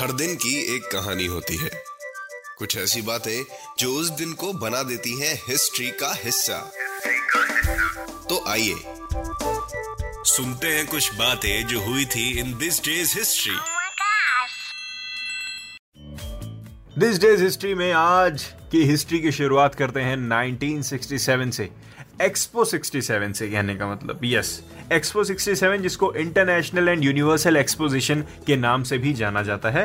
हर दिन की एक कहानी होती है, कुछ ऐसी बातें जो उस दिन को बना देती हैं हिस्ट्री का हिस्सा। तो आइए सुनते हैं कुछ बातें जो हुई थी in this days history. This days history में आज की हिस्ट्री की शुरुआत करते हैं 1967 से, एक्सपो 67 से। कहने का मतलब एक्सपो 67 जिसको इंटरनेशनल एंड यूनिवर्सल एक्सपोजिशन के नाम से भी जाना जाता है,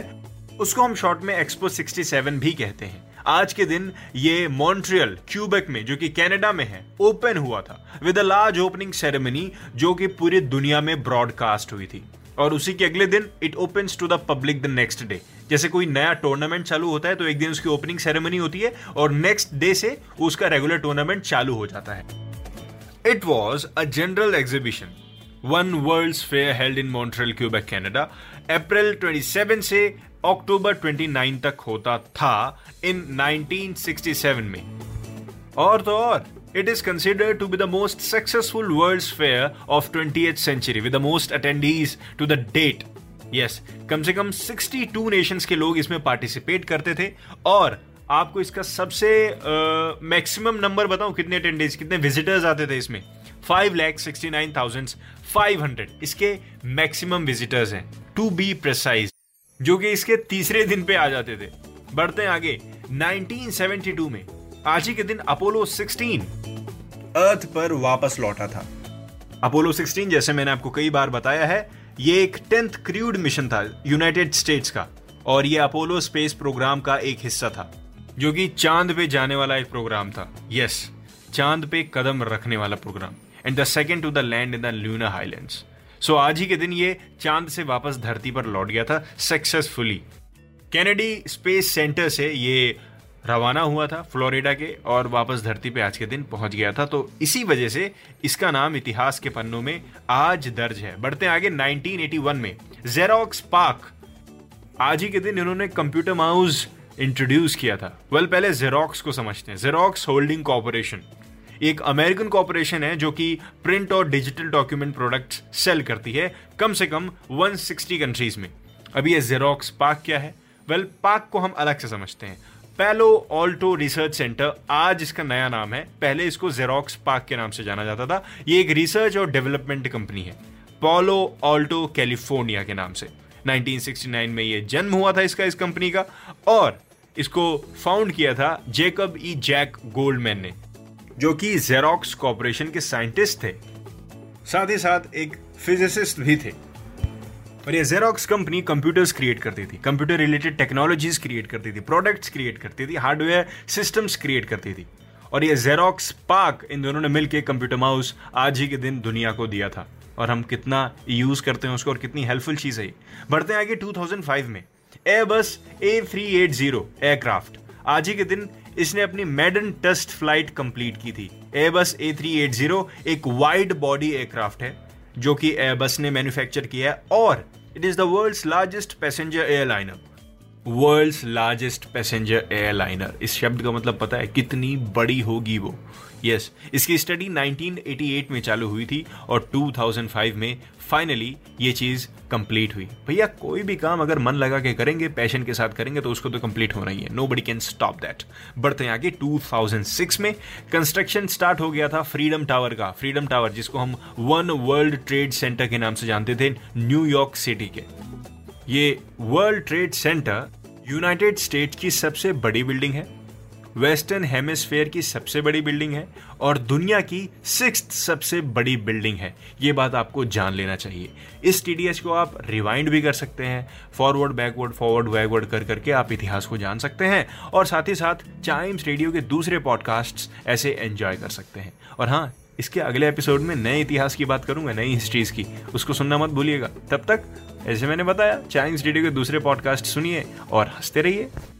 उसको हम शॉर्ट में एक्सपो 67 भी कहते हैं। आज के दिन ये मॉन्ट्रियल, क्यूबेक में, जो कि कनाडा में है, ओपन हुआ था with a large opening ceremony जो कि पूरी दुनिया में ब्रॉडकास्ट हुई थी। और उसी के अगले दिन it opens to the public the next day. जैसे कोई नया टूर्नामेंट चालू होता है तो एक दिन उसकी ओपनिंग सेरेमनी होती है और नेक्स्ट डे से उसका रेगुलर टूर्नामेंट चालू हो जाता है। It was a general exhibition, one world's fair held in Montreal, Quebec, Canada, April 27 से अक्टूबर 29 तक होता था इन 1967 में। और तो और, it is considered to be the most successful world's fair of 20th century with the most attendees to the date. Yes, कम से कम 62 nations के लोग इसमें पार्टिसिपेट करते थे। और आपको इसका सबसे मैक्सिमम नंबर बताऊं, कितने अटेंडेज, कितने विजिटर्स आते थे इसमें? 5,69,500 इसके मैक्सिमम विजिटर्स हैं, टू बी प्रिसाइज, जो कि इसके तीसरे दिन पे आ जाते थे। बढ़ते हैं आगे, 1972 में आज ही के दिन अपोलो 16 अर्थ पर वापस लौटा था। अपोलो 16, जैसे मैंने आपको कई बार बताया है, ये एक 10th क्रूड मिशन था यूनाइटेड स्टेट्स का, और ये अपोलो स्पेस प्रोग्राम का एक हिस्सा था जो कि चांद पे जाने वाला एक प्रोग्राम था। यस, चांद पे कदम रखने वाला program, and the second to the land in the lunar highlands. So आज ही के दिन ये चांद से वापस धरती पर लौट गया था सक्सेसफुली। कैनेडी स्पेस सेंटर से ये रवाना हुआ था फ्लोरिडा के और वापस धरती पे आज के दिन पहुंच गया था। तो इसी वजह से इसका नाम इतिहास के पन्नों में आज दर्ज है। बढ़ते आगे, 1981 में जेरोक्स पार्क, आज ही के दिन इन्होंने कंप्यूटर माउस इंट्रोड्यूस किया था। पहले जेरोक्स को समझते हैं। जेरोक्स होल्डिंग कॉर्पोरेशन एक अमेरिकन कॉर्पोरेशन है जो कि प्रिंट और डिजिटल डॉक्यूमेंट प्रोडक्ट्स सेल करती है कम से कम 160 कंट्रीज में। अभी ये जेरोक्स पार्क क्या है? पार्क को हम अलग से समझते हैं। पैलो ऑल्टो रिसर्च सेंटर आज इसका नया नाम है, पहले इसको जेरोक्स पार्क के नाम से जाना जाता था। ये एक रिसर्च और डेवलपमेंट कंपनी है पालो ऑल्टो, कैलिफोर्निया के नाम से। 1969 में ये जन्म हुआ था इसका, इस कंपनी का, और इसको फाउंड किया था जेकब ई गोल्डमैन ने, जो कि जेरोक्स कॉर्पोरेशन के साइंटिस्ट थे, साथ ही साथ एक फिजिसिस्ट भी थे। और ये जेरोक्स कंपनी कंप्यूटर्स क्रिएट करती थी, कंप्यूटर रिलेटेड टेक्नोलॉजीज क्रिएट करती थी, प्रोडक्ट्स क्रिएट करती थी, हार्डवेयर सिस्टम्स क्रिएट करती थी। और ये जेरोक्स पार्क, इन दोनों ने मिलकर कंप्यूटर माउस आज ही के दिन दुनिया को दिया था। और हम कितना यूज करते हैं उसको और कितनी हेल्पफुल चीज है। बढ़ते हैं आगे, 2005 में एयरबस A380 एयरक्राफ्ट, आज ही के दिन इसने अपनी मैडन टेस्ट फ्लाइट कंप्लीट की थी। एयरबस A380 एक वाइड बॉडी एयरक्राफ्ट है जो कि एयरबस ने मैन्युफैक्चर किया है, और it is the world's largest passenger airliner. World's largest passenger airliner, इस शब्द का मतलब पता है कितनी बड़ी होगी वो। यस, इसकी स्टडी 1988 में चालू हुई थी और 2005 में फाइनली ये चीज़ कंप्लीट हुई। भैया, कोई भी काम अगर मन लगा के करेंगे, पैशन के साथ करेंगे, तो उसको तो कंप्लीट होना ही है, नोबडी कैन स्टॉप दैट। बढ़ते हैं आगे, 2006 में कंस्ट्रक्शन स्टार्ट हो गया था फ्रीडम टावर का। फ्रीडम टावर जिसको हम वन वर्ल्ड ट्रेड सेंटर के नाम से जानते थे, न्यूयॉर्क सिटी के। ये world trade centre United State की सबसे बड़ी बिल्डिंग है, वेस्टर्न हेमिस्फेयर की सबसे बड़ी बिल्डिंग है, और दुनिया की 6th सबसे बड़ी बिल्डिंग है। ये बात आपको जान लेना चाहिए। इस TDS को आप रिवाइंड भी कर सकते हैं, फॉरवर्ड बैकवर्ड कर करके आप इतिहास को जान सकते हैं, और साथ ही साथ चाइम्स रेडियो के दूसरे पॉडकास्ट्स ऐसे एंजॉय कर सकते हैं। और हाँ, इसके अगले एपिसोड में नए इतिहास की बात करूंगा, नई हिस्ट्रीज की, उसको सुनना मत भूलिएगा। तब तक, ऐसे मैंने बताया, चाइनीज रेडियो के दूसरे पॉडकास्ट सुनिए और हंसते रहिए।